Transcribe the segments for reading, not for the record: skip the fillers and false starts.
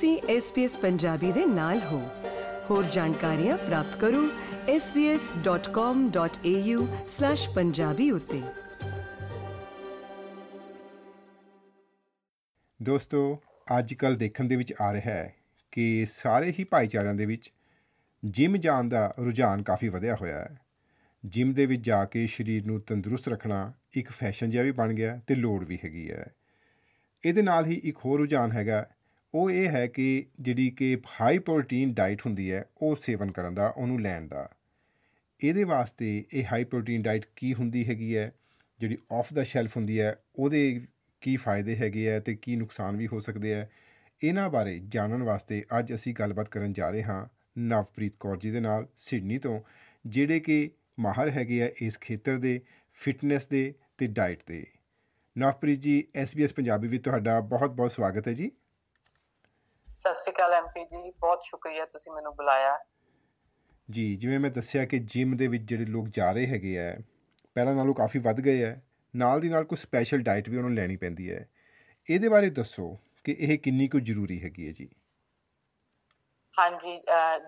ਤੁਸੀਂ SBS ਪੰਜਾਬੀ ਦੇ ਨਾਲ ਹੋ। ਹੋਰ ਜਾਣਕਾਰੀਆਂ ਪ੍ਰਾਪਤ ਕਰੋ sbs.com.au/punjabi ਉੱਤੇ। ਦੋਸਤੋ, ਅੱਜ ਕੱਲ੍ਹ ਦੇਖਣ ਦੇ ਵਿੱਚ ਆ ਰਿਹਾ ਹੈ ਕਿ ਸਾਰੇ ਹੀ ਭਾਈਚਾਰਿਆਂ ਦੇ ਵਿੱਚ ਜਿਮ ਜਾਣ ਦਾ ਰੁਝਾਨ ਕਾਫੀ ਵਧਿਆ ਹੋਇਆ ਹੈ। ਜਿਮ ਦੇ ਵਿੱਚ ਜਾ ਕੇ ਸਰੀਰ ਨੂੰ ਤੰਦਰੁਸਤ ਰੱਖਣਾ ਇੱਕ ਫੈਸ਼ਨ ਜਿਹਾ ਵੀ ਬਣ ਗਿਆ ਅਤੇ ਲੋੜ ਵੀ ਹੈਗੀ ਹੈ। ਇਹਦੇ ਨਾਲ ਹੀ ਇੱਕ ਹੋਰ ਰੁਝਾਨ ਹੈਗਾ, ਉਹ ਇਹ ਹੈ ਕਿ ਜਿਹੜੀ ਕਿ ਹਾਈ ਪ੍ਰੋਟੀਨ ਡਾਈਟ ਹੁੰਦੀ ਹੈ ਉਹ ਸੇਵਨ ਕਰਨ ਦਾ, ਉਹਨੂੰ ਲੈਣ ਦਾ। ਇਹਦੇ ਵਾਸਤੇ ਇਹ ਹਾਈ ਪ੍ਰੋਟੀਨ ਡਾਈਟ ਕੀ ਹੁੰਦੀ ਹੈਗੀ ਹੈ, ਜਿਹੜੀ ਆਫ ਦਾ ਸ਼ੈਲਫ ਹੁੰਦੀ ਹੈ, ਉਹਦੇ ਕੀ ਫਾਇਦੇ ਹੈਗੇ ਹੈ ਅਤੇ ਕੀ ਨੁਕਸਾਨ ਵੀ ਹੋ ਸਕਦੇ ਹੈ। ਇਹਨਾਂ ਬਾਰੇ ਜਾਣਨ ਵਾਸਤੇ ਅੱਜ ਅਸੀਂ ਗੱਲਬਾਤ ਕਰਨ ਜਾ ਰਹੇ ਹਾਂ ਨਵਪ੍ਰੀਤ ਕੌਰ ਜੀ ਦੇ ਨਾਲ ਸਿਡਨੀ ਤੋਂ, ਜਿਹੜੇ ਕਿ ਮਾਹਰ ਹੈਗੇ ਹੈ ਇਸ ਖੇਤਰ ਦੇ, ਫਿਟਨੈਸ ਦੇ ਅਤੇ ਡਾਈਟ ਦੇ। ਨਵਪ੍ਰੀਤ ਜੀ, SBS ਪੰਜਾਬੀ ਵਿੱਚ ਤੁਹਾਡਾ ਬਹੁਤ-ਬਹੁਤ ਸਵਾਗਤ ਹੈ ਜੀ। ਸਤਿ ਸ਼੍ਰੀ ਅਕਾਲ ਐਮਪੀ ਜੀ, ਬਹੁਤ ਸ਼ੁਕਰੀਆ ਤੁਸੀਂ ਮੈਨੂੰ ਬੁਲਾਇਆ ਜੀ। ਜਿਵੇਂ ਮੈਂ ਦੱਸਿਆ ਕਿ ਜਿਮ ਦੇ ਵਿੱਚ ਜਿਹੜੇ ਲੋਕ ਜਾ ਰਹੇ ਹੈਗੇ ਹੈ ਪਹਿਲਾਂ ਨਾਲੋਂ ਕਾਫੀ ਵੱਧ ਗਏ ਹੈ, ਨਾਲ ਦੀ ਨਾਲ ਕੋਈ ਸਪੈਸ਼ਲ ਡਾਈਟ ਵੀ ਉਹਨਾਂ ਨੂੰ ਲੈਣੀ ਪੈਂਦੀ ਹੈ। ਇਹਦੇ ਬਾਰੇ ਦੱਸੋ ਕਿ ਇਹ ਕਿੰਨੀ ਕੁ ਜ਼ਰੂਰੀ ਹੈਗੀ ਹੈ ਜੀ। ਹਾਂਜੀ,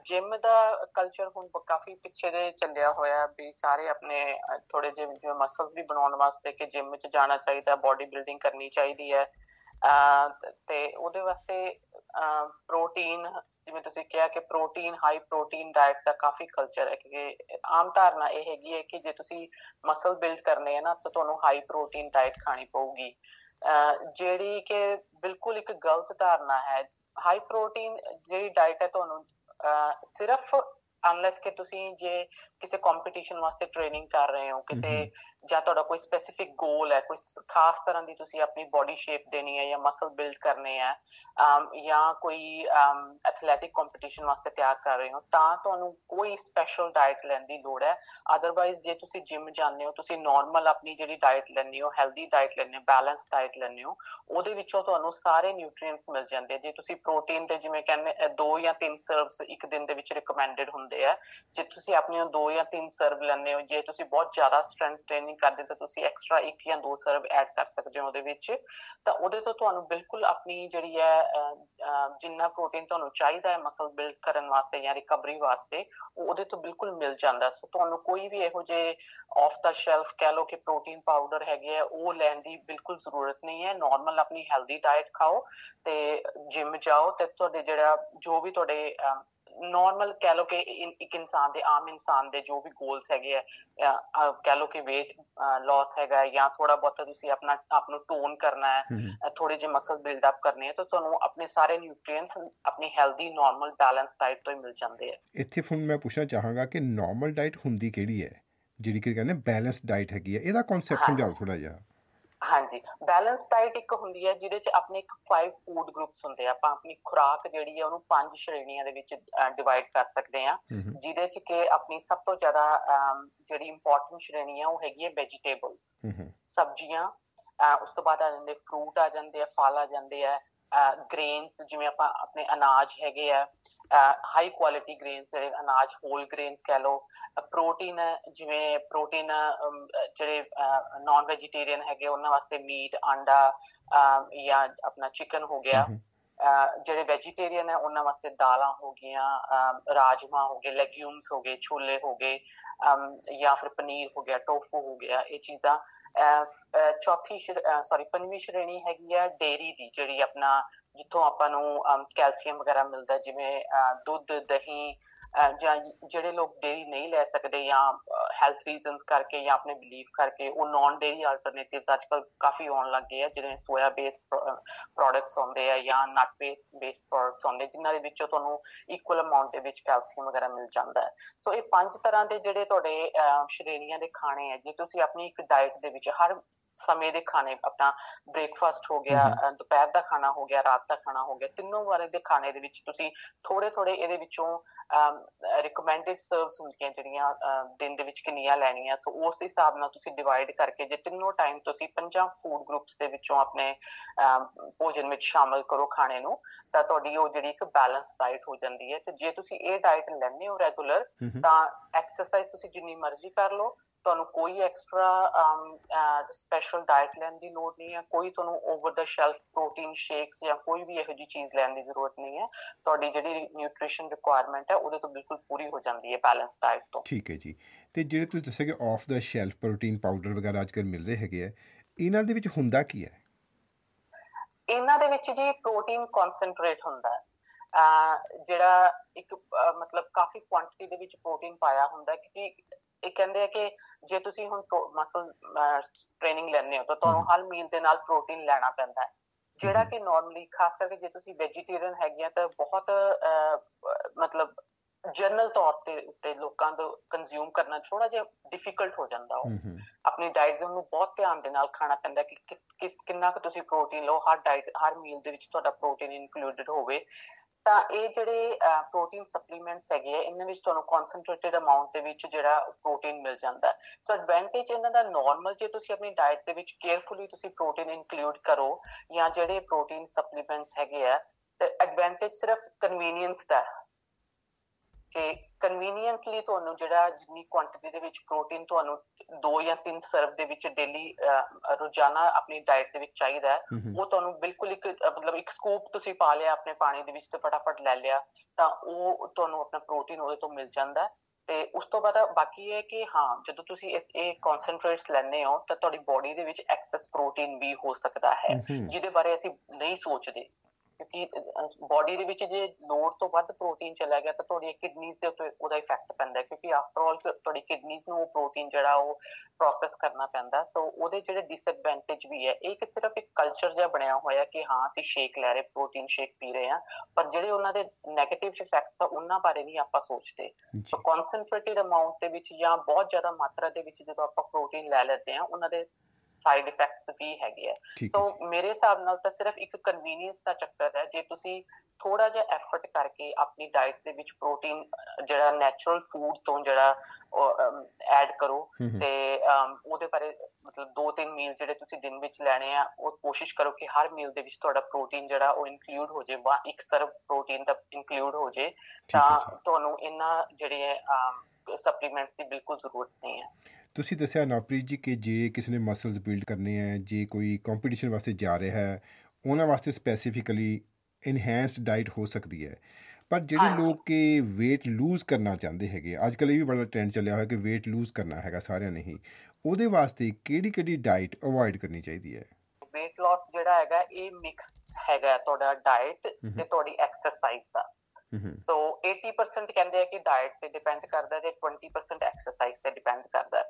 ਜਿਮ ਦਾ ਕਲਚਰ ਹੁਣ ਕਾਫੀ ਪਿੱਛੇ ਦੇ ਚੱਲਿਆ ਹੋਇਆ ਵੀ ਸਾਰੇ ਆਪਣੇ ਥੋੜੇ ਜਿਹੇ ਜਿਵੇਂ ਮਸਲ ਵੀ ਬਣਾਉਣ ਵਾਸਤੇ ਕਿ ਜਿਮ ਚ ਜਾਣਾ ਚਾਹੀਦਾ, ਬੋਡੀ ਬਿਲਡਿੰਗ ਕਰਨੀ ਚਾਹੀਦੀ ਹੈ। ਤੇ ਉਹਦੇ ਵਾਸਤੇ ਪ੍ਰੋਟੀਨ, ਜਿਵੇਂ ਤੁਸੀਂ ਕਿਹਾ ਕਿ ਪ੍ਰੋਟੀਨ, ਹਾਈ ਪ੍ਰੋਟੀਨ ਡਾਇਟ ਦਾ ਕਾਫੀ ਕਲਚਰ ਹੈ ਕਿ ਆਮ ਧਾਰਨਾ ਇਹ ਹੈਗੀ ਹੈ ਕਿ ਜੇ ਤੁਸੀਂ ਮਸਲ ਬਿਲਡ ਕਰਨੇ ਹੈ ਨਾ ਤਾਂ ਤੁਹਾਨੂੰ ਹਾਈ ਪ੍ਰੋਟੀਨ ਡਾਇਟ ਖਾਣੀ ਪਊਗੀ, ਜਿਹੜੀ ਕਿ ਬਿਲਕੁਲ ਇੱਕ ਗਲਤ ਧਾਰਨਾ ਹੈ। ਹਾਈ ਪ੍ਰੋਟੀਨ ਜਿਹੜੀ ਡਾਇਟ ਹੈ ਤੁਹਾਨੂੰ ਸਿਰਫ ਅਨਲੈਸ ਕਿ ਤੁਸੀਂ ਜੇ ਕਿਸੇ ਕੰਪੀਟੀਸ਼ਨ ਵਾਸਤੇ ਟ੍ਰੇਨਿੰਗ ਕਰ ਰਹੇ ਹੋ, ਕਿਸੇ ਜਾਂ ਤੁਹਾਡਾ ਕੋਈ ਸਪੈਸੀਫਿਕ ਗੋਲ ਹੈ, ਕੋਈ ਖਾਸ ਤਰ੍ਹਾਂ ਦੀ ਤੁਸੀਂ ਆਪਣੀ ਬੋਡੀ ਸ਼ੇਪ ਦੇਣੀ ਹੈ ਜਾਂ ਮਸਲ ਬਿਲਡ ਕਰਨੇ ਹੈ ਜਾਂ ਕੋਈ ਐਥਲੈਟਿਕ ਕੰਪੀਟੀਸ਼ਨ ਵਾਸਤੇ ਤਿਆਰ ਕਰ ਰਹੇ ਹੋ, ਤਾਂ ਤੁਹਾਨੂੰ ਕੋਈ ਸਪੈਸ਼ਲ ਡਾਇਟ ਲੈਣ ਦੀ ਲੋੜ ਹੈ। ਅਦਰਵਾਈਜ਼ ਜੇ ਤੁਸੀਂ ਜਿਮ ਜਾਂਦੇ ਹੋ, ਤੁਸੀਂ ਨੋਰਮਲ ਆਪਣੀ ਜਿਹੜੀ ਡਾਇਟ ਲੈਂਦੇ ਹੋ, ਹੈਲਦੀ ਡਾਇਟ ਲੈਂਦੇ ਹੋ, ਬੈਲੈਂਸ ਡਾਇਟ ਲੈਂਦੇ ਹੋ, ਉਹਦੇ ਵਿੱਚੋਂ ਤੁਹਾਨੂੰ ਸਾਰੇ ਨਿਊਟਰੀਐਂਟਸ ਮਿਲ ਜਾਂਦੇ ਆ। ਜੇ ਤੁਸੀਂ ਪ੍ਰੋਟੀਨ ਦੇ ਜਿਵੇਂ ਕਹਿੰਦੇ 2 ਜਾਂ 3 ਸਰਵਸ ਇੱਕ ਦਿਨ ਦੇ ਵਿੱਚ ਰਿਕਮੈਂਡਡ ਹੁੰਦੇ ਆ, ਜੇ ਤੁਸੀਂ ਆਪਣੀਆਂ 2 ਜਾਂ 3 ਸਰਵ ਲੈਂਦੇ ਹੋ, ਜੇ ਤੁਸੀਂ ਬਹੁਤ ਜ਼ਿਆਦਾ ਸਟਰੈਂਥ ਟ੍ਰੇਨਿੰਗ ਕਰਦੇ ਤਾਂ ਤੁਸੀਂ ਐਕਸਟਰਾ 1 ਜਾਂ 2 ਸਰਵ ਐਡ ਕਰ ਸਕਦੇ ਹੋ ਉਹਦੇ ਵਿੱਚ। ਤਾਂ ਉਹਦੇ ਤੋਂ ਤੁਹਾਨੂੰ ਬਿਲਕੁਲ ਆਪਣੀ ਜਿਹੜੀ ਹੈ ਜਿੰਨਾ ਪ੍ਰੋਟੀਨ ਤੁਹਾਨੂੰ ਚਾਹੀਦਾ ਹੈ ਮਸਲ ਬਿਲਡ ਕਰਨ ਵਾਸਤੇ ਜਾਂ ਰਿਕਵਰੀ ਵਾਸਤੇ, ਉਹ ਉਹਦੇ ਤੋਂ ਬਿਲਕੁਲ ਮਿਲ ਜਾਂਦਾ। ਸੋ ਤੁਹਾਨੂੰ ਕੋਈ ਵੀ ਇਹੋ ਜਿਹੇ ਆਫ ਦਾ ਸ਼ੈਲਫ ਕਹਿ ਲਓ ਕਿ ਪ੍ਰੋਟੀਨ ਪਾਊਡਰ ਹੈਗੇ ਆ ਉਹ ਲੈਣ ਦੀ ਬਿਲਕੁਲ ਜ਼ਰੂਰਤ ਨਹੀਂ ਹੈ। ਨੋਰਮਲ ਆਪਣੀ ਹੈਲਦੀ ਡਾਇਟ ਖਾਓ ਤੇ ਜਿਮ ਜਾਓ ਤੇ ਤੁਹਾਡੇ ਜਿਹੜਾ ਜੋ ਵੀ ਤੁਹਾਡੇ ਨੋਰਮਲ ਕਹਿ ਲਓ ਕਿ ਇੱਕ ਇਨਸਾਨ ਦੇ, ਆਮ ਇਨਸਾਨ ਦੇ ਜੋ ਵੀ ਗੋਲਸ ਹੈਗੇ ਆ, ਕਹਿ ਲਓ ਕਿ ਵੇਟ ਲੋਸ ਹੈਗਾ ਜਾਂ ਥੋੜਾ ਬਹੁਤਾ ਤੁਸੀਂ ਆਪਣਾ ਆਪ ਨੂੰ ਟੋਨ ਕਰਨਾ ਹੈ, ਥੋੜੇ ਜਿਹੇ ਮਸਲ ਬਿਲਡ ਅਪ ਕਰਨੇ ਹੈ, ਤਾਂ ਤੁਹਾਨੂੰ ਆਪਣੇ ਸਾਰੇ ਨਿਊਟਰੀਐਂਟਸ ਆਪਣੀ ਹੈਲਦੀ ਨੋਰਮਲ ਬੈਲੈਂਸ ਡਾਈਟ ਤੋਂ ਹੀ ਮਿਲ ਜਾਂਦੇ ਆ। ਇੱਥੇ ਹੁਣ ਮੈਂ ਪੁੱਛਣਾ ਚਾਹਾਂਗਾ ਕਿ ਨੋਰਮਲ ਡਾਈਟ ਹੁੰਦੀ ਕਿਹੜੀ ਹੈ, ਜਿਹੜੀ ਕਿ ਕਹਿੰਦੇ ਬੈਲੈਂਸ ਡਾਈਟ ਹੈਗੀ ਹੈ, ਇਹਦਾ ਕਨਸੈਪਟ ਸਮਝਾਓ ਥੋੜਾ ਜਿਹਾ। ਹਾਂਜੀ, ਬੈਲੈਂਸ ਡਾਇਟ ਇੱਕ ਹੁੰਦੀ ਹੈ ਜਿਹਦੇ ਚ ਆਪਣੇ 5 ਫੂਡ ਗਰੁੱਪਸ ਹੁੰਦੇ ਆ। ਆਪਾਂ ਆਪਣੀ ਖੁਰਾਕ ਜਿਹੜੀ ਹੈ ਉਹਨੂੰ 5 ਸ਼੍ਰੇਣੀਆਂ ਦੇ ਵਿੱਚ ਡਿਵਾਈਡ ਕਰ ਸਕਦੇ ਹਾਂ, ਜਿਹਦੇ ਚ ਕਿ ਆਪਣੀ ਸਭ ਤੋਂ ਜ਼ਿਆਦਾ ਜਿਹੜੀ ਇੰਪੋਰਟੈਂਟ ਸ਼੍ਰੇਣੀ ਆ ਉਹ ਹੈਗੀ ਹੈ ਵੈਜੀਟੇਬਲਸ, ਸਬਜ਼ੀਆਂ, ਉਸ ਤੋਂ ਬਾਅਦ ਆ ਜਾਂਦੇ ਫਰੂਟ ਆ ਜਾਂਦੇ ਆ, ਫਲ ਆ ਜਾਂਦੇ ਆ, ਗ੍ਰੇਨਸ ਜਿਵੇਂ ਆਪਾਂ ਆਪਣੇ ਅਨਾਜ ਹੈਗੇ ਆ, ਹਾਈ ਕੁਆਲਿਟੀ ਗ੍ਰੇਨਸ ਜਿਹੜੇ ਅਨਾਜ ਹੋਲ ਗ੍ਰੇਨਸ ਕਹਿ ਲਓ, ਪ੍ਰੋਟੀਨ ਜਿਵੇਂ ਪ੍ਰੋਟੀਨ ਜਿਹੜੇ ਨਾਨ ਵੈਜੀਟੇਰੀਅਨ ਹੈਗੇ ਉਹਨਾਂ ਵਾਸਤੇ ਮੀਟ, ਆਂਡਾ ਜਾਂ ਆਪਣਾ ਚਿਕਨ ਹੋ ਗਿਆ, ਜਿਹੜੇ ਵੈਜੀਟੇਰੀਅਨ ਹੈ ਉਹਨਾਂ ਵਾਸਤੇ ਦਾਲਾਂ ਹੋ ਗਈਆਂ, ਰਾਜਮਾਂ ਹੋ ਗਏ, ਲੈਗਿਊਮਸ ਹੋ ਗਏ, ਛੋਲੇ ਹੋ ਗਏ ਜਾਂ ਫਿਰ ਪਨੀਰ ਹੋ ਗਿਆ, ਟੋਫੂ ਹੋ ਗਿਆ, ਇਹ ਚੀਜ਼ਾਂ। ਪੰਜਵੀਂ ਸ਼੍ਰੇਣੀ ਹੈਗੀ ਆ ਡੇਅਰੀ ਦੀ, ਜਿਹੜੀ ਆਪਣਾ ਜਿੱਥੋਂ ਆਪਾਂ ਨੂੰ ਕੈਲਸ਼ੀਅਮ ਵਗੈਰਾ ਮਿਲਦਾ, ਜਿਵੇਂ ਦੁੱਧ, ਦਹੀਂ, ਜਾਂ ਜਿਹੜੇ ਲੋਕ ਡੇਅਰੀ ਨਹੀਂ ਲੈ ਸਕਦੇ ਜਾਂ ਹੈਲਥ ਰੀਜ਼ਨਸ ਕਰਕੇ ਜਾਂ ਆਪਣੇ ਬਿਲੀਫ ਕਰਕੇ ਉਹ ਨੋਨ ਡੇਅਰੀ ਆਲਟਰਨੇਟਿਵਸ ਅੱਜ ਕੱਲ੍ਹ ਕਾਫੀ ਆਉਣ ਲੱਗ ਗਏ ਆ, ਜਿਹੜੇ ਸੋਇਆ ਬੇਸਡ ਪ੍ਰੋਡਕਟਸ ਆਉਂਦੇ ਆ ਜਾਂ ਨਟ ਬੇਸਡ ਪ੍ਰੋਡਕਟਸ ਆਉਂਦੇ, ਜਿਨ੍ਹਾਂ ਦੇ ਵਿੱਚੋਂ ਤੁਹਾਨੂੰ ਇਕੁਅਲ ਅਮਾਊਂਟ ਦੇ ਵਿੱਚ ਕੈਲਸ਼ੀਅਮ ਵਗੈਰਾ ਮਿਲ ਜਾਂਦਾ ਹੈ। ਸੋ ਇਹ 5 ਤਰ੍ਹਾਂ ਦੇ ਜਿਹੜੇ ਤੁਹਾਡੇ ਸ਼੍ਰੇਣੀਆਂ ਦੇ ਖਾਣੇ ਹੈ, ਜੇ ਤੁਸੀਂ ਆਪਣੀ ਇੱਕ ਡਾਇਟ ਦੇ ਵਿੱਚ ਹਰ ਸਮੇਂ ਦੇ ਖਾਣੇ, ਆਪਣਾ ਬ੍ਰੇਕਫਾਸਟ ਹੋ ਗਿਆ, ਦੁਪਹਿਰ ਦਾ ਖਾਣਾ ਹੋ ਗਿਆ, ਰਾਤ ਦਾ ਖਾਣਾ ਹੋ ਗਿਆ, ਤਿੰਨੋਂ ਵਾਰ ਦੇ ਖਾਣੇ ਦੇ ਵਿੱਚ ਤੁਸੀਂ ਥੋੜੇ ਥੋੜੇ ਇਹਦੇ ਵਿੱਚੋਂ ਰਿਕਮੈਂਡਡ ਸਰਵਸ ਹੁੰਦੀਆਂ ਜਿਹੜੀਆਂ ਦਿਨ ਦੇ ਵਿੱਚ ਕਿੰਨੀਆਂ ਲੈਣੀਆਂ, ਸੋ ਉਸ ਹਿਸਾਬ ਨਾਲ ਤੁਸੀਂ ਡਿਵਾਈਡ ਕਰਕੇ ਜੇ ਤਿੰਨੋਂ ਟਾਈਮ ਤੁਸੀਂ 5 ਫੂਡ ਗਰੁੱਪਸ ਦੇ ਵਿੱਚੋਂ ਆਪਣੇ ਭੋਜਨ ਵਿੱਚ ਸ਼ਾਮਿਲ ਕਰੋ ਖਾਣੇ ਨੂੰ, ਤਾਂ ਤੁਹਾਡੀ ਉਹ ਜਿਹੜੀ ਇੱਕ ਬੈਲੈਂਸ ਡਾਇਟ ਹੋ ਜਾਂਦੀ ਹੈ। ਤੇ ਜੇ ਤੁਸੀਂ ਇਹ ਡਾਇਟ ਲੈਂਦੇ ਹੋ ਰੈਗੂਲਰ, ਤਾਂ ਐਕਸਰਸਾਈਜ਼ ਤੁਸੀਂ ਜਿੰਨੀ ਮਰਜ਼ੀ ਕਰ ਲਓ, ਤੁਹਾਨੂੰ ਕੋਈ ਐਕਸਟਰਾ ਸਪੈਸ਼ਲ ਡਾਇਟ ਲੈਣ ਦੀ ਲੋੜ ਨਹੀਂ ਹੈ, ਕੋਈ ਤੁਹਾਨੂੰ over the shelf protein shakes ਜਾਂ ਕੋਈ ਵੀ ਇਹੋ ਜਿਹੀ ਚੀਜ਼ ਲੈਣ ਦੀ ਜ਼ਰੂਰਤ ਨਹੀਂ ਹੈ। ਤੁਹਾਡੀ ਜਿਹੜੀ ਨਿਊਟ੍ਰੀਸ਼ਨ ਰਿਕੁਆਇਰਮੈਂਟ ਹੈ ਉਹਦੇ ਤੋਂ ਬਿਲਕੁਲ ਪੂਰੀ ਹੋ ਜਾਂਦੀ ਹੈ ਬੈਲੈਂਸ ਡਾਇਟ ਤੋਂ। ਠੀਕ ਹੈ ਜੀ, ਅਤੇ ਜਿਹੜੇ ਤੁਸੀਂ ਦੱਸਿਆ ਕਿ off the shelf protein powder ਵਗੈਰਾ ਅੱਜ ਕੱਲ੍ਹ ਮਿਲਦੇ ਹੈਗੇ ਆ, ਇਹਨਾਂ ਦੇ ਵਿੱਚ ਹੁੰਦਾ ਕੀ ਹੈ? ਇਹਨਾਂ ਦੇ ਵਿੱਚ ਜੀ ਪ੍ਰੋਟੀਨ ਕੌਨਸੈਂਟਰੇਟ ਹੁੰਦਾ ਹੈ, ਜਿਹੜਾ ਇੱਕ ਮਤਲਬ ਕਾਫੀ ਕੁਆਂਟਿਟੀ ਦੇ ਵਿੱਚ ਪ੍ਰੋਟੀਨ ਪਾਇਆ ਹੁੰਦਾ, ਕਿਉਂਕਿ ਇਹ ਕਹਿੰਦੇ ਆ ਕਿ ਜੇ ਤੁਸੀਂ ਹੁਣ ਮਸਲ ਟ੍ਰੇਨਿੰਗ ਲੈਂਦੇ ਹੋ ਤਾਂ ਤੁਹਾਨੂੰ ਹਰ ਮੀਲ ਦੇ ਨਾਲ ਪ੍ਰੋਟੀਨ ਲੈਣਾ ਪੈਂਦਾ ਹੈ, ਜਿਹੜਾ ਕਿ ਨੋਰਮਲੀ ਖਾਸ ਕਰਕੇ ਜੇ ਤੁਸੀਂ ਵੈਜੀਟੇਰੀਅਨ ਹੈਗੇ ਆ ਤਾਂ ਬਹੁਤ ਮਤਲਬ ਜਨਰਲ ਤੌਰ ਤੇ ਉੱਤੇ ਲੋਕਾਂ ਤੋਂ ਕੰਜ਼ਿਊਮ ਕਰਨਾ ਥੋੜਾ ਜਿਹਾ ਡਿਫਿਕਲਟ ਹੋ ਜਾਂਦਾ। ਉਹ ਆਪਣੀ ਡਾਇਟ ਦੇ ਨੂੰ ਬਹੁਤ ਧਿਆਨ ਦੇ ਨਾਲ ਖਾਣਾ ਪੈਂਦਾ ਕਿ ਕਿੰਨਾ ਕੁ ਤੁਸੀਂ ਪ੍ਰੋਟੀਨ ਲਓ, ਹਰ ਡਾਇਟ ਹਰ ਮੀਲ ਦੇ ਵਿੱਚ ਤੁਹਾਡਾ ਪ੍ਰੋਟੀਨ ਇਨਕਲੂਡਡ ਹੋਵੇ। ਤਾਂ ਇਹ ਜਿਹੜੇ ਪ੍ਰੋਟੀਨ ਸਪਲੀਮੈਂਟਸ ਹੈਗੇ ਆ ਇਹਨਾਂ ਵਿੱਚ ਤੁਹਾਨੂੰ ਕੌਨਸਨਟ੍ਰੇਟਡ ਅਮਾਊਂਟ ਦੇ ਵਿੱਚ ਜਿਹੜਾ ਪ੍ਰੋਟੀਨ ਮਿਲ ਜਾਂਦਾ। ਸੋ ਐਡਵਾਂਟੇਜ ਇਹਨਾਂ ਦਾ ਨੋਰਮਲ ਜੇ ਤੁਸੀਂ ਆਪਣੀ ਡਾਇਟ ਦੇ ਵਿੱਚ ਕੇਅਰਫੁਲੀ ਤੁਸੀਂ ਪ੍ਰੋਟੀਨ ਇਨਕਲੂਡ ਕਰੋ ਜਾਂ ਜਿਹੜੇ ਪ੍ਰੋਟੀਨ ਸਪਲੀਮੈਂਟਸ ਹੈਗੇ ਆ, ਤਾਂ ਐਡਵਾਂਟੇਜ ਸਿਰਫ ਕਨਵੀਨੀਅੰਸ ਦਾ ਕਿ ਕਨਵੀਨੀਅੰਟਲੀ ਤੁਹਾਨੂੰ ਜਿਹੜਾ ਜਿੰਨੀ ਕੁਆਂਟਿਟੀ ਦੇ ਵਿੱਚ ਪ੍ਰੋਟੀਨ ਤੁਹਾਨੂੰ 2 ਜਾਂ 3 ਸਰਵ ਦੇ ਵਿੱਚ ਡੇਲੀ ਰੋਜ਼ਾਨਾ ਆਪਣੀ ਡਾਇਟ ਦੇ ਵਿੱਚ ਚਾਹੀਦਾ, ਉਹ ਤੁਹਾਨੂੰ ਬਿਲਕੁਲ ਇੱਕ ਮਤਲਬ ਇੱਕ ਸਕੂਪ ਤੁਸੀਂ ਪਾ ਲਿਆ ਆਪਣੇ ਪਾਣੀ ਦੇ ਵਿੱਚ ਤੇ ਫਟਾਫਟ ਲੈ ਲਿਆ ਤਾਂ ਉਹ ਤੁਹਾਨੂੰ ਆਪਣਾ ਪ੍ਰੋਟੀਨ ਉਹਦੇ ਤੋਂ ਮਿਲ ਜਾਂਦਾ। ਤੇ ਉਸ ਤੋਂ ਬਾਅਦ ਬਾਕੀ ਇਹ ਕਿ ਹਾਂ ਜਦੋਂ ਤੁਸੀਂ ਇਹ ਕੌਨਸਨਟ੍ਰੇਟਸ ਲੈਂਦੇ ਹੋ ਤਾਂ ਤੁਹਾਡੀ ਬੋਡੀ ਦੇ ਵਿੱਚ ਐਕਸੈਸ ਪ੍ਰੋਟੀਨ ਵੀ ਹੋ ਸਕਦਾ ਹੈ, ਜਿਹਦੇ ਬਾਰੇ ਅਸੀਂ ਨਹੀਂ ਸੋਚਦੇ, ਕਿਉਂਕਿ ਬੋਡੀ ਦੇ ਵਿੱਚ ਜੇ ਲੋੜ ਤੋਂ ਵੱਧ ਪ੍ਰੋਟੀਨ ਚਲਾ ਗਿਆ ਤਾਂ ਤੁਹਾਡੀਆਂ ਕਿਡਨੀਜ਼ ਦੇ ਉੱਤੇ ਉਹਦਾ ਇਫੈਕਟ ਪੈਂਦਾ, ਕਿਉਂਕਿ ਆਫਟਰ ਆਲ ਤੁਹਾਡੀ ਕਿਡਨੀਜ਼ ਨੂੰ ਉਹ ਪ੍ਰੋਟੀਨ ਜਿਹੜਾ ਉਹ ਪ੍ਰੋਸੈਸ ਕਰਨਾ ਪੈਂਦਾ। ਸੋ ਉਹਦੇ ਜਿਹੜੇ ਡਿਸਐਡਵਾਂਟੇਜ ਵੀ ਹੈ, ਇਹ ਕਿ ਸਿਰਫ ਇੱਕ ਕਲਚਰ ਜਿਹਾ ਬਣਿਆ ਹੋਇਆ ਕਿ ਹਾਂ ਅਸੀਂ ਸ਼ੇਕ ਲੈ ਰਹੇ, ਪ੍ਰੋਟੀਨ ਸ਼ੇਕ ਪੀ ਰਹੇ ਹਾਂ, ਪਰ ਜਿਹੜੇ ਉਹਨਾਂ ਦੇ ਨੈਗੇਟਿਵ ਇਫੈਕਟਸ ਆ ਉਹਨਾਂ ਬਾਰੇ ਨਹੀਂ ਆਪਾਂ ਸੋਚਦੇ। ਸੋ ਕੌਨਸਨਟ੍ਰੇਟਿਡ ਅਮਾਊਂਟ ਦੇ ਵਿੱਚ ਜਾਂ ਬਹੁਤ ਜ਼ਿਆਦਾ ਮਾਤਰਾ ਦੇ ਵਿੱਚ ਜਦੋਂ ਆਪਾਂ ਪ੍ਰੋਟੀਨ ਲੈ ਲੈਂਦੇ ਹਾਂ ਉਹਨਾਂ ਦੇ ਸਾਈਡ ਇਫੈਕਟਸ ਵੀ ਹੈਗੇ ਆ। ਸੋ ਮੇਰੇ ਹਿਸਾਬ ਨਾਲ ਤਾਂ ਸਿਰਫ ਇੱਕ ਕਨਵੀਨੀਅੰਸ ਦਾ ਚੱਕਰ ਹੈ, ਜੇ ਤੁਸੀਂ ਥੋੜਾ ਜਿਹਾ ਐਫਰਟ ਕਰਕੇ ਆਪਣੀ ਡਾਇਟ ਦੇ ਵਿੱਚ ਪ੍ਰੋਟੀਨ ਜਿਹੜਾ ਨੈਚੁਰਲ ਫੂਡ ਤੋਂ ਜਿਹੜਾ ਐਡ ਕਰੋ ਤੇ ਉਹਦੇ ਬਾਰੇ ਮਤਲਬ 2-3 ਮੀਲ ਜਿਹੜੇ ਤੁਸੀਂ ਦਿਨ ਵਿੱਚ ਲੈਣੇ ਆ ਉਹ ਕੋਸ਼ਿਸ਼ ਕਰੋ ਕਿ ਹਰ ਮੀਲ ਦੇ ਵਿੱਚ ਤੁਹਾਡਾ ਪ੍ਰੋਟੀਨ ਜਿਹੜਾ ਉਹ ਇਨਕਲੂਡ ਹੋ ਜਾਏ, ਇੱਕ ਸਰਵ ਪ੍ਰੋਟੀਨ ਦਾ ਇਨਕਲੂਡ ਹੋ ਜਾਏ, ਤਾਂ ਤੁਹਾਨੂੰ ਇਹਨਾਂ ਜਿਹੜੇ ਸਪਲੀਮੈਂਟਸ ਦੀ ਬਿਲਕੁਲ ਜ਼ਰੂਰਤ ਨਹੀਂ ਹੈ। ਤੁਸੀਂ ਦੱਸਿਆ ਨਵਪ੍ਰੀਤ ਜੀ ਕਿ ਜੇ ਕਿਸੇ ਨੇ ਮਸਲਸ ਬਿਲਡ ਕਰਨੇ ਹੈ, ਜੇ ਕੋਈ ਕੰਪੀਟੀਸ਼ਨ ਵਾਸਤੇ ਜਾ ਰਿਹਾ ਹੈ, ਉਹਨਾਂ ਵਾਸਤੇ ਸਪੈਸੀਫਿਕਲੀ ਇਨਹੈਂਸਡ ਡਾਈਟ ਹੋ ਸਕਦੀ ਹੈ। ਪਰ ਜਿਹੜੇ ਲੋਕ ਕਿ ਵੇਟ ਲੂਜ਼ ਕਰਨਾ ਚਾਹੁੰਦੇ ਹੈਗੇ, ਅੱਜ ਕੱਲ੍ਹ ਇਹ ਵੀ ਬੜਾ ਟ੍ਰੈਂਡ ਚੱਲਿਆ ਹੋਇਆ ਕਿ ਵੇਟ ਲੂਜ਼ ਕਰਨਾ ਹੈਗਾ ਸਾਰਿਆਂ ਨੇ ਹੀ, ਉਹਦੇ ਵਾਸਤੇ ਕਿਹੜੀ ਕਿਹੜੀ ਡਾਈਟ ਅਵੋਇਡ ਕਰਨੀ ਚਾਹੀਦੀ ਹੈ? ਵੇਟ ਲਾਸ ਜਿਹੜਾ ਹੈਗਾ ਇਹ ਮਿਕਸ ਹੈਗਾ ਤੁਹਾਡਾ ਡਾਈਟ ਤੇ ਤੁਹਾਡੀ ਐਕਸਰਸਾਈਜ਼ ਦਾ। ਸੋ 80% ਕਹਿੰਦੇ ਆ ਕਿ ਡਾਇਟ ਤੇ ਡਿਪੈਂਡ ਕਰਦਾ ਤੇ 20% ਐਕਸਰਸਾਈਜ਼ ਤੇ ਡਿਪੈਂਡ ਕਰਦਾ।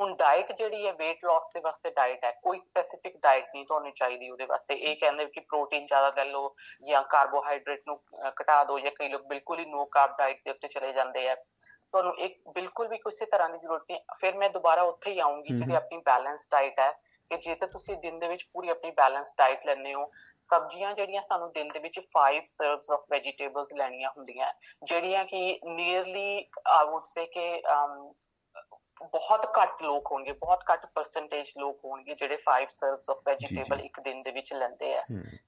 ਹੁਣ ਡਾਇਟ ਜਿਹੜੀ ਹੈ weight loss ਦੇ ਵਾਸਤੇ ਡਾਇਟ ਹੈ, ਕੋਈ ਸਪੈਸੀਫਿਕ ਡਾਇਟ ਨਹੀਂ ਤੁਹਾਨੂੰ ਚਾਹੀਦੀ ਉਹਦੇ ਵਾਸਤੇ। ਇਹ ਕਹਿੰਦੇ ਕਿ ਪ੍ਰੋਟੀਨ ਜ਼ਿਆਦਾ ਲੈ ਲਓ ਜਾਂ ਕਾਰਬੋਹਾਈਡਰੇਟ ਨੂੰ ਘਟਾ ਦਿਓ ਜਾਂ ਕਈ ਲੋਕ ਬਿਲਕੁਲ ਹੀ ਨੋ ਕਾਰਬ ਡਾਇਟ ਦੇ ਉੱਤੇ ਚਲੇ ਜਾਂਦੇ ਆ। ਤੁਹਾਨੂੰ ਇੱਕ ਬਿਲਕੁਲ ਵੀ ਕਿਸੇ ਤਰ੍ਹਾਂ ਦੀ ਜ਼ਰੂਰਤ ਨਹੀਂ। ਫਿਰ ਮੈਂ ਦੁਬਾਰਾ ਉੱਥੇ ਹੀ ਆਊਂਗੀ ਜਿਹੜੀ ਆਪਣੀ ਬੈਲੈਂਸ ਡਾਇਟ ਹੈ, ਕਿ ਜੇ ਤਾਂ ਤੁਸੀਂ ਦਿਨ ਦੇ ਵਿੱਚ ਪੂਰੀ ਆਪਣੀ ਬੈਲੈਂਸ ਡਾਇਟ ਲੈਂਦੇ ਹੋ। ਸਬਜ਼ੀਆਂ ਜਿਹੜੀਆਂ ਸਾਨੂੰ ਦਿਨ ਦੇ ਵਿੱਚ 5 ਸਰਵਸ ਆਫ ਵੈਜੀਟੇਬਲਸ ਲੈਣੀਆਂ ਹੁੰਦੀਆਂ, ਜਿਹੜੀਆਂ ਕਿ ਨੀਅਰਲੀ ਆਈ ਵੁੱਡ ਸੇ ਕਿ ਬਹੁਤ ਘੱਟ ਲੋਕ ਹੋਣਗੇ, ਬਹੁਤ ਘੱਟ ਪਰਸੈਂਟੇਜ ਲੋਕ ਹੋਣਗੇ ਜਿਹੜੇ 5 ਸਰਵਸ ਆਫ ਵੈਜੀਟੇਬਲ ਇੱਕ ਦਿਨ ਦੇ ਵਿੱਚ ਲੈਂਦੇ ਆ।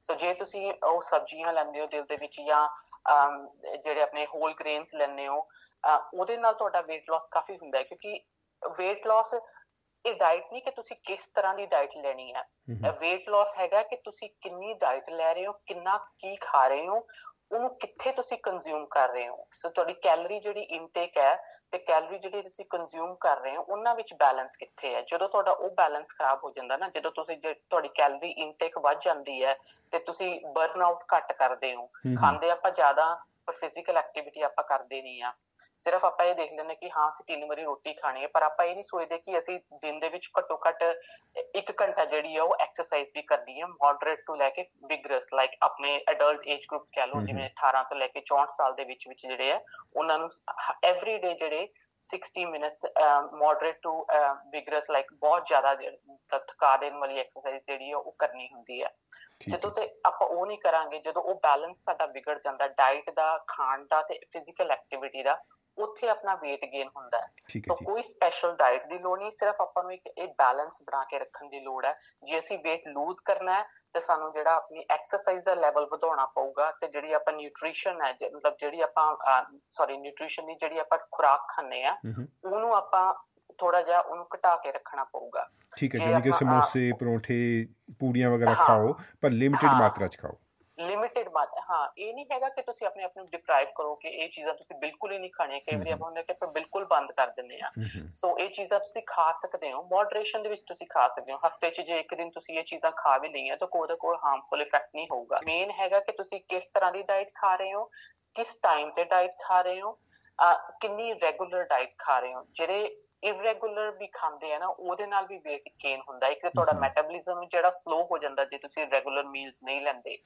ਸੋ ਜੇ ਤੁਸੀਂ ਉਹ ਸਬਜ਼ੀਆਂ ਲੈਂਦੇ ਹੋ ਦਿਨ ਦੇ ਵਿੱਚ ਜਾਂ ਜਿਹੜੇ ਆਪਣੇ ਹੋਲ ਗ੍ਰੇਨਸ ਲੈਂਦੇ ਹੋ, ਉਹਦੇ ਨਾਲ ਤੁਹਾਡਾ weight loss ਕਾਫੀ ਹੁੰਦਾ, ਕਿਉਂਕਿ weight loss ਇਹ ਡਾਇਟ ਨਹੀਂ ਕਿ ਤੁਸੀਂ ਕਿਸ ਤਰ੍ਹਾਂ ਦੀ ਡਾਇਟ ਲੈਣੀ ਹੈ। weight loss ਹੈਗਾ ਕਿ ਤੁਸੀਂ ਕਿੰਨੀ ਡਾਇਟ ਲੈ ਰਹੇ ਹੋ, ਕਿੰਨਾ ਕੀ ਖਾ ਰਹੇ ਹੋ, ਉਹਨੂੰ ਕਿੱਥੇ ਤੁਸੀਂ ਕੰਜ਼ਿਊਮ ਕਰ ਰਹੇ ਹੋ। ਸੋ ਤੁਹਾਡੀ ਕੈਲਰੀ ਜਿਹੜੀ ਇਨਟੇਕ ਹੈ ਤੇ ਕੈਲਰੀ ਜਿਹੜੀ ਤੁਸੀਂ ਕੰਜ਼ਿਊਮ ਕਰ ਰਹੇ ਹੋ ਉਹਨਾਂ ਵਿੱਚ ਬੈਲੈਂਸ ਕਿੱਥੇ ਹੈ। ਜਦੋਂ ਤੁਹਾਡਾ ਉਹ ਬੈਲੈਂਸ ਖਰਾਬ ਹੋ ਜਾਂਦਾ ਨਾ, ਜਦੋਂ ਤੁਸੀਂ ਤੁਹਾਡੀ ਕੈਲਰੀ ਇਨਟੇਕ ਵੱਧ ਜਾਂਦੀ ਹੈ ਤੇ ਤੁਸੀਂ ਬਰਨ ਆਊਟ ਘੱਟ ਕਰਦੇ ਹੋ। ਖਾਂਦੇ ਆਪਾਂ ਜ਼ਿਆਦਾ ਪਰ ਫਿਜ਼ੀਕਲ ਐਕਟੀਵਿਟੀ ਆਪਾਂ ਕਰਦੇ ਨਹੀਂ ਆ। ਸਿਰਫ ਆਪਾਂ ਇਹ ਦੇਖ ਲੈਂਦੇ ਕਿ ਹਾਂ ਅਸੀਂ 3 ਵਾਰੀ ਰੋਟੀ ਖਾਣੀ ਹੈ, ਪਰ ਆਪਾਂ ਇਹ ਨਹੀਂ ਸੋਚਦੇ ਕਿ ਅਸੀਂ ਦਿਨ ਦੇ ਵਿੱਚ ਘੱਟੋ ਘੱਟ 1 ਘੰਟਾ ਜਿਹੜੀ ਆ ਉਹ ਐਕਸਰਸਾਈਜ਼ ਵੀ ਕਰਨੀ ਹੈ, ਮੋਡਰੇਟ ਤੋਂ ਲੈ ਕੇ ਵਿਗਰਸ, ਲਾਈਕ ਆਪਣੇ ਅਡਲਟ ਏਜ ਗਰੁੱਪ ਕਹਿ ਲਓ, ਜਿਵੇਂ 18 ਤੋਂ ਲੈ ਕੇ 64 ਸਾਲ ਦੇ ਵਿੱਚ ਵਿੱਚ ਜਿਹੜੇ ਆ ਉਹਨਾਂ ਨੂੰ ਐਵਰੀ ਡੇ ਜਿਹੜੇ 60 minutes moderate to vigorous, like ਬਹੁਤ ਜ਼ਿਆਦਾ ਥਕਾ ਦੇਣ ਵਾਲੀ ਐਕਸਰਸਾਈਜ਼ ਜਿਹੜੀ ਆ ਉਹ ਕਰਨੀ ਹੁੰਦੀ ਹੈ। ਜਦੋਂ ਤੇ ਆਪਾਂ ਉਹ ਨਹੀਂ ਕਰਾਂਗੇ, ਜਦੋਂ ਉਹ ਬੈਲੈਂਸ ਸਾਡਾ ਵਿਗੜ ਜਾਂਦਾ ਡਾਇਟ ਦਾ, ਖਾਣ ਦਾ ਤੇ ਫਿਜ਼ੀਕਲ ਐਕਟੀਵਿਟੀ ਦਾ, ਉੱਥੇ ਆਪਣਾ weight gain ਹੁੰਦਾ ਹੈ। ਤਾਂ ਕੋਈ ਸਪੈਸ਼ਲ ਡਾਇਟ ਦੀ ਲੋੜ ਨਹੀਂ, ਸਿਰਫ ਆਪਾਂ ਨੂੰ ਇੱਕ ਇਹ ਬੈਲੈਂਸ ਬਣਾ ਕੇ ਰੱਖਣ ਦੀ ਲੋੜ ਹੈ। ਜੇ ਅਸੀਂ weight lose ਕਰਨਾ ਹੈ ਤਾਂ ਸਾਨੂੰ ਜਿਹੜਾ ਆਪਣੀ ਐਕਸਰਸਾਈਜ਼ ਦਾ ਲੈਵਲ ਵਧਾਉਣਾ ਪਊਗਾ ਤੇ ਜਿਹੜੀ ਆਪਾਂ ਨਿਊਟ੍ਰੀਸ਼ਨ ਹੈ, ਮਤਲਬ ਜਿਹੜੀ ਆਪਾਂ ਨਿਊਟ੍ਰੀਸ਼ਨ ਦੀ ਜਿਹੜੀ ਆਪਾਂ ਖੁਰਾਕ ਖਾਂਦੇ ਆ, ਉਹਨੂੰ ਆਪਾਂ ਥੋੜਾ ਜਿਹਾ ਉਹਨੂੰ ਘਟਾ ਕੇ ਰੱਖਣਾ ਪਊਗਾ। ਠੀਕ ਹੈ, ਜਿਵੇਂ ਕਿ ਸਮੋਸੇ, ਪਰੌਂਠੇ, ਪੂੜੀਆਂ ਵਗੈਰਾ ਖਾਓ ਪਰ ਲਿਮਿਟਿਡ ਮਾਤਰਾ ਚ ਖਾਓ। ਲਿਮਿਟਿਡ ਮਾਤਰਾ, ਹਾਂ। ਇਹ ਨਹੀਂ ਹੈਗਾ ਕਿ ਤੁਸੀਂ ਆਪਣੇ ਆਪ ਨੂੰ ਡਿਪਰਾਈਵ ਕਰੋ ਕਿ ਇਹ ਚੀਜ਼ਾਂ ਤੁਸੀਂ ਬਿਲਕੁਲ ਹੀ ਨਹੀਂ ਖਾਣੀਆਂ। ਕਈ ਵਾਰੀ ਆਪਾਂ ਹੁੰਦਾ ਕਿ ਆਪਾਂ ਬਿਲਕੁਲ ਬੰਦ ਕਰ ਦਿੰਦੇ ਹਾਂ। ਸੋ ਇਹ ਚੀਜ਼ਾਂ ਤੁਸੀਂ ਖਾ ਸਕਦੇ ਹੋ, ਮੋਡਰੇਸ਼ਨ ਦੇ ਵਿੱਚ ਤੁਸੀਂ ਖਾ ਸਕਦੇ ਹੋ। ਹਫ਼ਤੇ 'ਚ ਜੇ ਇੱਕ ਦਿਨ ਤੁਸੀਂ ਇਹ ਚੀਜ਼ਾਂ ਖਾ ਵੀ ਲਈਆਂ ਤਾਂ ਉਹਦਾ ਕੋਈ ਹਾਰਮਫੁਲ ਇਫੈਕਟ ਨਹੀਂ ਹੋਊਗਾ। ਮੇਨ ਹੈਗਾ ਕਿ ਤੁਸੀਂ ਕਿਸ ਤਰ੍ਹਾਂ ਦੀ ਡਾਇਟ ਖਾ ਰਹੇ ਹੋ, ਕਿਸ ਟਾਈਮ 'ਤੇ ਡਾਇਟ ਖਾ ਰਹੇ ਹੋ, ਕਿੰਨੀ ਰੈਗੂਲਰ ਡਾਇਟ ਖਾ ਰਹੇ ਹੋ। ਜਿਹੜੇ ਇਰਰੈਗੂਲਰ ਵੀ ਖਾਂਦੇ ਆ ਨਾ, ਉਹਦੇ ਨਾਲ ਵੀ weight gain ਹੁੰਦਾ। ਇੱਕ ਤਾਂ ਤੁਹਾਡਾ ਮੈਟਾਬੋਲਿਜ਼ਮ ਜਿਹੜਾ ਸਲੋ ਹੋ ਜਾਂਦਾ ਜੇ ਤੁਸੀਂ ਰੈਗੂਲਰ ਮੀਲਸ ਨਹੀਂ ਲੈਂਦੇ।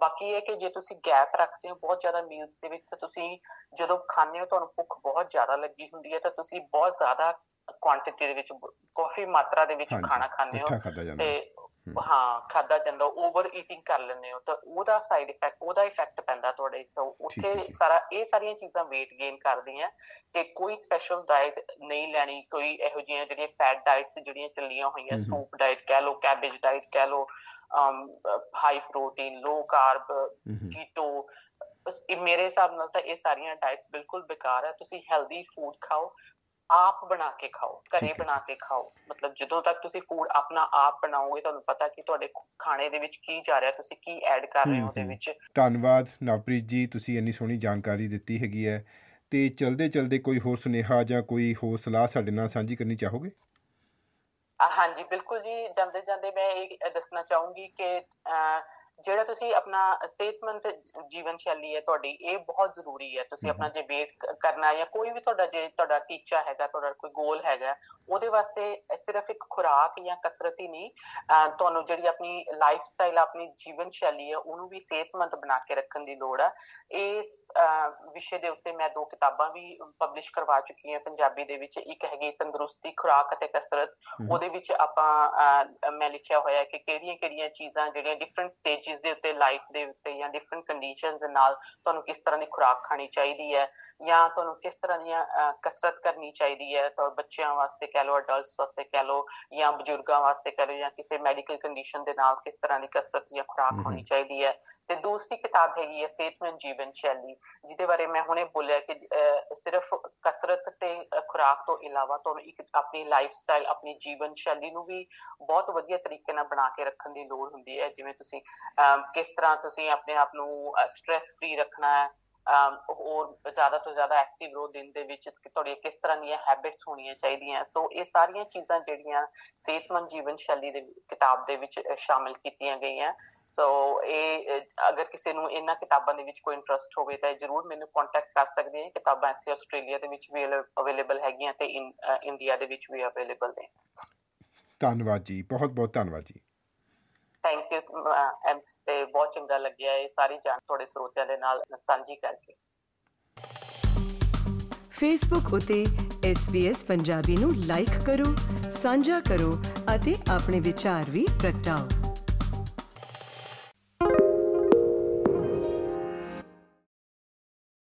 ਬਾਕੀ ਇਹ ਕਿ ਜੇ ਤੁਸੀਂ ਗੈਪ ਰੱਖਦੇ ਹੋ ਬਹੁਤ ਜ਼ਿਆਦਾ ਮੀਲਸ ਦੇ ਵਿੱਚ, ਤਾਂ ਤੁਸੀਂ ਜਦੋਂ ਖਾਂਦੇ ਹੋ ਤੁਹਾਨੂੰ ਭੁੱਖ ਬਹੁਤ ਜ਼ਿਆਦਾ ਲੱਗੀ ਹੁੰਦੀ ਹੈ, ਤਾਂ ਤੁਸੀਂ ਬਹੁਤ ਜ਼ਿਆਦਾ ਕੁਆਂਟਿਟੀ ਦੇ ਵਿੱਚ, ਕਾਫੀ ਮਾਤਰਾ ਦੇ ਵਿੱਚ ਖਾਣਾ ਖਾਂਦੇ ਹੋ ਤੇ ਹਾਂ ਖਾਧਾ ਜਾਂਦਾ, ਓਵਰ ਈਟਿੰਗ ਕਰ ਲੈਂਦੇ ਹੋ, ਤਾਂ ਉਹਦਾ ਸਾਈਡ ਇਫੈਕਟ, ਉਹਦਾ ਇਫੈਕਟ ਪੈਂਦਾ ਤੁਹਾਡੇ। ਸੋ ਉੱਥੇ ਸਾਰਾ ਇਹ ਸਾਰੀਆਂ ਚੀਜ਼ਾਂ weight gain ਕਰਦੀਆਂ। ਤੇ ਕੋਈ ਸਪੈਸ਼ਲ ਡਾਇਟ ਨਹੀਂ ਲੈਣੀ, ਕੋਈ ਇਹੋ ਜਿਹੀਆਂ ਜਿਹੜੀਆਂ ਫੈਟ ਡਾਇਟਸ ਜਿਹੜੀਆਂ ਚੱਲੀਆਂ ਹੋਈਆਂ, ਸੂਪ ਡਾਇਟ ਕਹਿ ਲਓ, ਕੈਬੇਜ ਡਾਇਟ ਕਹਿ ਲਓ, high protein, low carb, keto, ਮੇਰੇ ਹਿਸਾਬ ਨਾਲ ਤਾਂ ਇਹ ਸਾਰੀਆਂ ਡਾਇਟਸ ਬਿਲਕੁਲ ਬੇਕਾਰ ਹੈ। ਤੁਸੀਂ ਹੈਲਦੀ ਫੂਡ ਖਾਓ, ਆਪ ਬਣਾ ਕੇ ਖਾਓ, ਘਰੇ ਬਣਾ ਕੇ ਖਾਓ। ਮਤਲਬ ਜਦੋਂ ਤੱਕ ਤੁਸੀਂ ਫੂਡ ਆਪਣਾ ਆਪ ਬਣਾਓਗੇ ਤੁਹਾਨੂੰ ਪਤਾ ਕਿ ਤੁਹਾਡੇ ਖਾਣੇ ਦੇ ਵਿੱਚ ਕੀ ਜਾ ਰਿਹਾ, ਤੁਸੀਂ ਕੀ ਐਡ ਕਰ ਰਹੇ ਹੋ ਉਹਦੇ ਵਿੱਚ। ਧੰਨਵਾਦ ਨਵਪ੍ਰੀਤ ਜੀ, ਤੁਸੀਂ ਇੰਨੀ ਸੋਹਣੀ ਜਾਣਕਾਰੀ ਦਿੱਤੀ ਹੈਗੀ ਹੈ। ਤੇ ਚਲਦੇ ਚਲਦੇ ਕੋਈ ਹੋਰ ਸੁਨੇਹਾ ਜਾਂ ਕੋਈ ਹੋਰ ਸਲਾਹ ਸਾਡੇ ਨਾਲ ਸਾਂਝੀ ਕਰਨੀ ਚਾਹੋਗੇ? ਹਾਂਜੀ ਬਿਲਕੁਲ ਜੀ। ਜਾਂਦੇ ਜਾਂਦੇ ਮੈਂ ਇਹ ਦੱਸਣਾ ਚਾਹੂੰਗੀ ਕਿ ਜਿਹੜਾ ਤੁਸੀਂ ਆਪਣਾ ਸਿਹਤਮੰਦ ਜੀਵਨ ਸ਼ੈਲੀ ਹੈ ਤੁਹਾਡੀ, ਇਹ ਬਹੁਤ ਜ਼ਰੂਰੀ ਹੈ। ਤੁਸੀਂ ਆਪਣਾ ਜੇ ਵੇਟ ਕਰਨਾ ਜਾਂ ਕੋਈ ਵੀ ਤੁਹਾਡਾ ਜੇ ਤੁਹਾਡਾ ਟੀਚਾ ਹੈਗਾ, ਤੁਹਾਡਾ ਕੋਈ ਗੋਲ ਹੈਗਾ, ਉਹਦੇ ਵਾਸਤੇ ਸਿਰਫ ਇੱਕ ਖੁਰਾਕ ਜਾਂ ਕਸਰਤ ਹੀ ਨਹੀਂ, ਤੁਹਾਨੂੰ ਜਿਹੜੀ ਆਪਣੀ ਲਾਈਫ ਸਟਾਈਲ, ਆਪਣੀ ਜੀਵਨ ਸ਼ੈਲੀ ਹੈ, ਉਹਨੂੰ ਵੀ ਸਿਹਤਮੰਦ ਬਣਾ ਕੇ ਰੱਖਣ ਦੀ ਲੋੜ ਹੈ। ਇਸ ਵਿਸ਼ੇ ਦੇ ਉੱਤੇ ਮੈਂ 2 ਕਿਤਾਬਾਂ ਵੀ ਪਬਲਿਸ਼ ਕਰਵਾ ਚੁੱਕੀ ਹਾਂ ਪੰਜਾਬੀ ਦੇ ਵਿੱਚ। ਇੱਕ ਹੈਗੀ ਤੰਦਰੁਸਤੀ, ਖੁਰਾਕ ਅਤੇ ਕਸਰਤ। ਉਹਦੇ ਵਿੱਚ ਆਪਾਂ ਮੈਂ ਲਿਖਿਆ ਹੋਇਆ ਕਿ ਕਿਹੜੀਆਂ ਕਿਹੜੀਆਂ ਚੀਜ਼ਾਂ ਜਿਹੜੀਆਂ ਡਿਫਰੈਂਟ ਸਟੇਜ ਜਿਸ ਦੇ ਉੱਤੇ ਲਾਈਫ ਦੇ ਉੱਤੇ ਜਾਂ ਡਿਫਰੈਂਟ ਕੰਡੀਸ਼ਨਸ ਦੇ ਨਾਲ ਤੁਹਾਨੂੰ ਕਿਸ ਤਰ੍ਹਾਂ ਦੀ ਖੁਰਾਕ ਖਾਣੀ ਚਾਹੀਦੀ ਹੈ, ਜਾਂ ਤੁਹਾਨੂੰ ਕਿਸ ਤਰ੍ਹਾਂ ਦੀਆਂ ਕਸਰਤ ਕਰਨੀ ਚਾਹੀਦੀ ਹੈ। ਤਾਂ ਬੱਚਿਆਂ ਵਾਸਤੇ ਕਹਿ ਲਓ, ਅਡਲਟਸ ਵਾਸਤੇ ਕਹਿ ਲਓ, ਜਾਂ ਬਜ਼ੁਰਗਾਂ ਵਾਸਤੇ ਕਹਿ ਲਓ, ਜਾਂ ਕਿਸੇ ਮੈਡੀਕਲ ਕੰਡੀਸ਼ਨ ਦੇ ਨਾਲ ਕਿਸ ਤਰ੍ਹਾਂ ਦੀ ਕਸਰਤ ਜਾਂ ਖੁਰਾਕ ਹੋਣੀ ਚਾਹੀਦੀ ਹੈ। ਤੇ ਦੂਸਰੀ ਕਿਤਾਬ ਹੈਗੀ ਹੈ ਸਿਹਤਮੰਦ ਜੀਵਨ ਸ਼ੈਲੀ, ਜਿਹਦੇ ਬਾਰੇ ਮੈਂ ਹੁਣੇ ਬੋਲਿਆ ਕਿ ਸਿਰਫ ਕਸਰਤ ਤੇ ਖੁਰਾਕ ਤੋਂ ਇਲਾਵਾ ਤੁਹਾਨੂੰ ਇੱਕ ਆਪਣੀ ਲਾਈਫ ਸਟਾਈਲ, ਆਪਣੀ ਜੀਵਨ ਸ਼ੈਲੀ ਨੂੰ ਵੀ ਬਹੁਤ ਵਧੀਆ ਤਰੀਕੇ ਨਾਲ ਬਣਾ ਕੇ ਰੱਖਣ ਦੀ ਲੋੜ ਹੁੰਦੀ ਹੈ। ਜਿਵੇਂ ਤੁਸੀਂ ਕਿਸ ਤਰ੍ਹਾਂ ਤੁਸੀਂ ਆਪਣੇ ਆਪ ਨੂੰ ਸਟ੍ਰੈਸ ਫ੍ਰੀ ਰੱਖਣਾ ਹੈ, ਹੋਰ ਜ਼ਿਆਦਾ ਤੋਂ ਜ਼ਿਆਦਾ ਐਕਟਿਵ ਰੋ, ਦਿਨ ਦੇ ਵਿੱਚ ਤੁਹਾਡੀਆਂ ਕਿਸ ਤਰ੍ਹਾਂ ਦੀਆਂ ਹੈਬਿਟਸ ਹੋਣੀਆਂ ਚਾਹੀਦੀਆਂ। ਸੋ ਇਹ ਸਾਰੀਆਂ ਚੀਜ਼ਾਂ ਜਿਹੜੀਆਂ ਸਿਹਤਮੰਦ ਜੀਵਨ ਸ਼ੈਲੀ ਦੇ ਕਿਤਾਬ ਦੇ ਵਿੱਚ ਸ਼ਾਮਿਲ ਕੀਤੀਆਂ ਗਈਆਂ। ਸੋ ਇਹ ਅਗਰ ਕਿਸੇ ਨੂੰ ਇਹਨਾਂ ਕਿਤਾਬਾਂ ਦੇ ਵਿੱਚ ਕੋਈ ਇੰਟਰਸਟ ਹੋਵੇ ਤਾਂ ਜ਼ਰੂਰ ਮੈਨੂੰ ਕੰਟੈਕਟ ਕਰ ਸਕਦੇ ਆ। ਕਿਤਾਬਾਂ ਇੱਥੇ ਆਸਟ੍ਰੇਲੀਆ ਦੇ ਵਿੱਚ ਵੀ ਅਵੇਲੇਬਲ ਹੈਗੀਆਂ ਤੇ ਇੰਡੀਆ ਦੇ ਵਿੱਚ ਵੀ ਅਵੇਲੇਬਲ ਨੇ। ਧੰਨਵਾਦ ਜੀ, ਬਹੁਤ ਬਹੁਤ ਧੰਨਵਾਦ ਜੀ। Thank you. ਤੇ ਬਹੁਤ ਚੰਗਾ ਲੱਗਿਆ ਇਹ ਸਾਰੀ ਜਾਣ ਤੁਹਾਡੇ ਸਰੋਤਿਆਂ ਦੇ ਨਾਲ ਸਾਂਝੀ ਕਰਕੇ। ਫੇਸਬੁੱਕ ਉਤੇ SBS ਪੰਜਾਬੀ ਨੂੰ ਲਾਈਕ ਕਰੋ, ਸਾਂਝਾ ਕਰੋ ਅਤੇ ਆਪਣੇ ਵਿਚਾਰ ਵੀ ਪ੍ਰਗਟਾਓ।